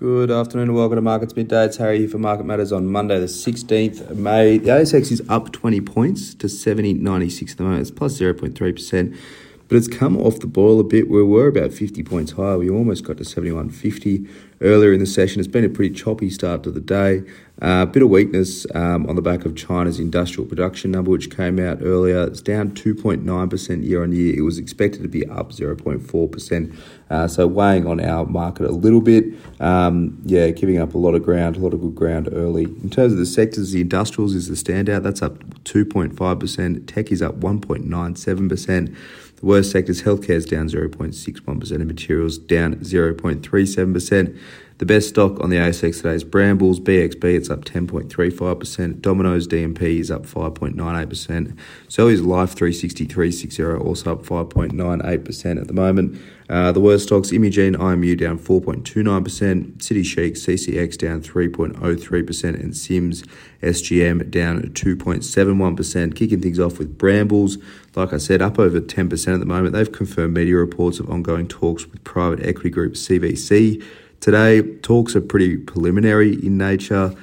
Good afternoon and welcome to Markets Midday. It's Harry here for Market Matters on Monday the 16th of May. The ASX is up 20 points to 70.96 at the moment. It's plus 0.3%, but it's come off the boil a bit. We were about 50 points higher. We almost got to 71.50 earlier in the session. It's been a pretty choppy start to the day. A bit of weakness on the back of China's industrial production number, which came out earlier. It's down 2.9% year on year. It was expected to be up 0.4%. So weighing on our market a little bit. Giving up a lot of ground, a lot of good ground early. In terms of the sectors, the industrials is the standout. That's up 2.5%. Tech is up 1.97%. The worst sectors, healthcare is down 0.61% and materials down 0.37%. The best stock on the ASX today is Brambles, BXB, it's up 10.35%. Domino's, DMP is up 5.98%. So is Life 360, 360, also up 5.98% at the moment. The worst stocks, Immugene, IMU down 4.29%. City Chic, CCX down 3.03%. And Sims, SGM down 2.71%. Kicking things off with Brambles, like I said, up over 10% at the moment. They've confirmed media reports of ongoing talks with private equity group CVC. Today, talks are pretty preliminary in nature,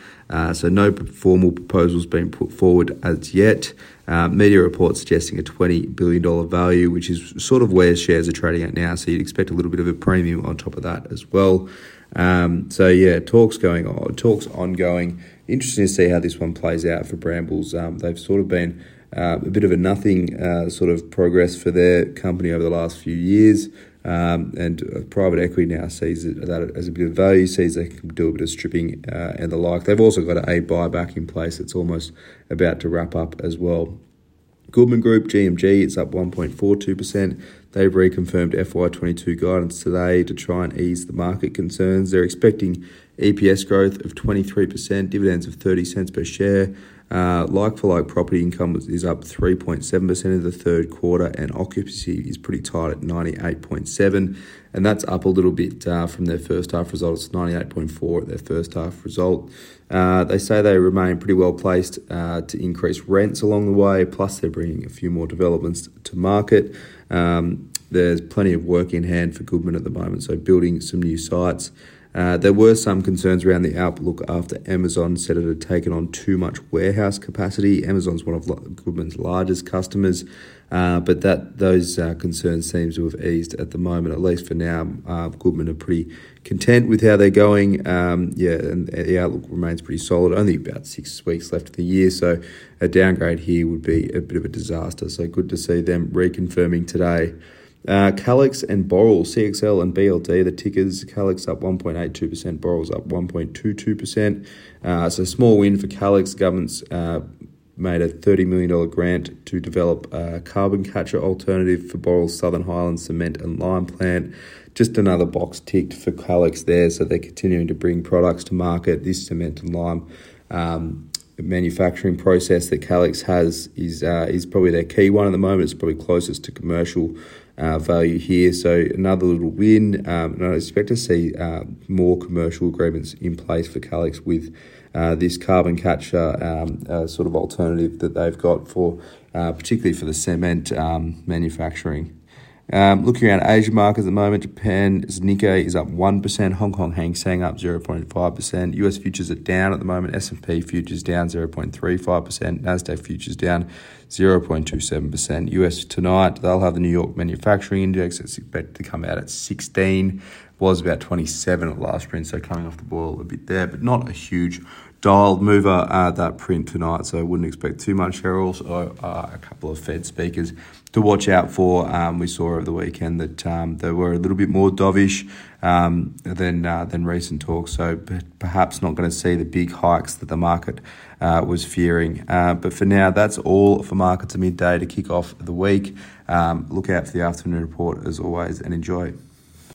so no formal proposals being put forward as yet. Media reports suggesting a $20 billion value, which is sort of where shares are trading at now, so you'd expect a little bit of a premium on top of that as well. Talks ongoing. Interesting to see how this one plays out for Brambles. They've sort of been a bit of a nothing sort of progress for their company over the last few years. And private equity now sees that as a bit of value, sees they can do a bit of stripping and the like. They've also got a buyback in place that's almost about to wrap up as well. Goodman Group, GMG, it's up 1.42%. They've reconfirmed FY22 guidance today to try and ease the market concerns. They're expecting EPS growth of 23%, dividends of 30 cents per share. Like-for-like property income is up 3.7% in the third quarter, and occupancy is pretty tight at 98.7%, and that's up a little bit from their first half result. It's 98.4% at their first half result. They say they remain pretty well placed to increase rents along the way, plus they're bringing a few more developments to market. There's plenty of work in hand for Goodman at the moment, so building some new sites. There were some concerns around the outlook after Amazon said it had taken on too much warehouse capacity. Amazon's one of Goodman's largest customers, but those concerns seem to have eased at the moment, at least for now. Goodman are pretty content with how they're going. And the outlook remains pretty solid. Only about 6 weeks left of the year, so a downgrade here would be a bit of a disaster. So good to see them reconfirming today. Calix and Boral, CXL and BLT, the tickers. Calix up 1.82%, Boral's up 1.22%. It's a small win for Calix. Government's made a $30 million grant to develop a carbon capture alternative for Boral's Southern Highland cement and lime plant. Just another box ticked for Calix there, so they're continuing to bring products to market. This cement and lime manufacturing process that Calix has is probably their key one at the moment. It's probably closest to commercial value here. So another little win. And I expect to see more commercial agreements in place for Calix with this carbon capture sort of alternative that they've got for particularly for the cement manufacturing. Looking around Asia markets at the moment, Japan's Nikkei is up 1%, Hong Kong Hang Seng up 0.5%, US futures are down at the moment, S&P futures down 0.35%, NASDAQ futures down 0.27%. US tonight, they'll have the New York Manufacturing Index, it's expected to come out at 16, was about 27 at last print, so coming off the boil a bit there, but not a huge dialed mover that print tonight, so I wouldn't expect too much. There are also a couple of Fed speakers to watch out for. We saw over the weekend that they were a little bit more dovish than recent talks, so perhaps not going to see the big hikes that the market was fearing. But for now, that's all for Markets at Midday to kick off the week. Look out for the afternoon report as always and enjoy.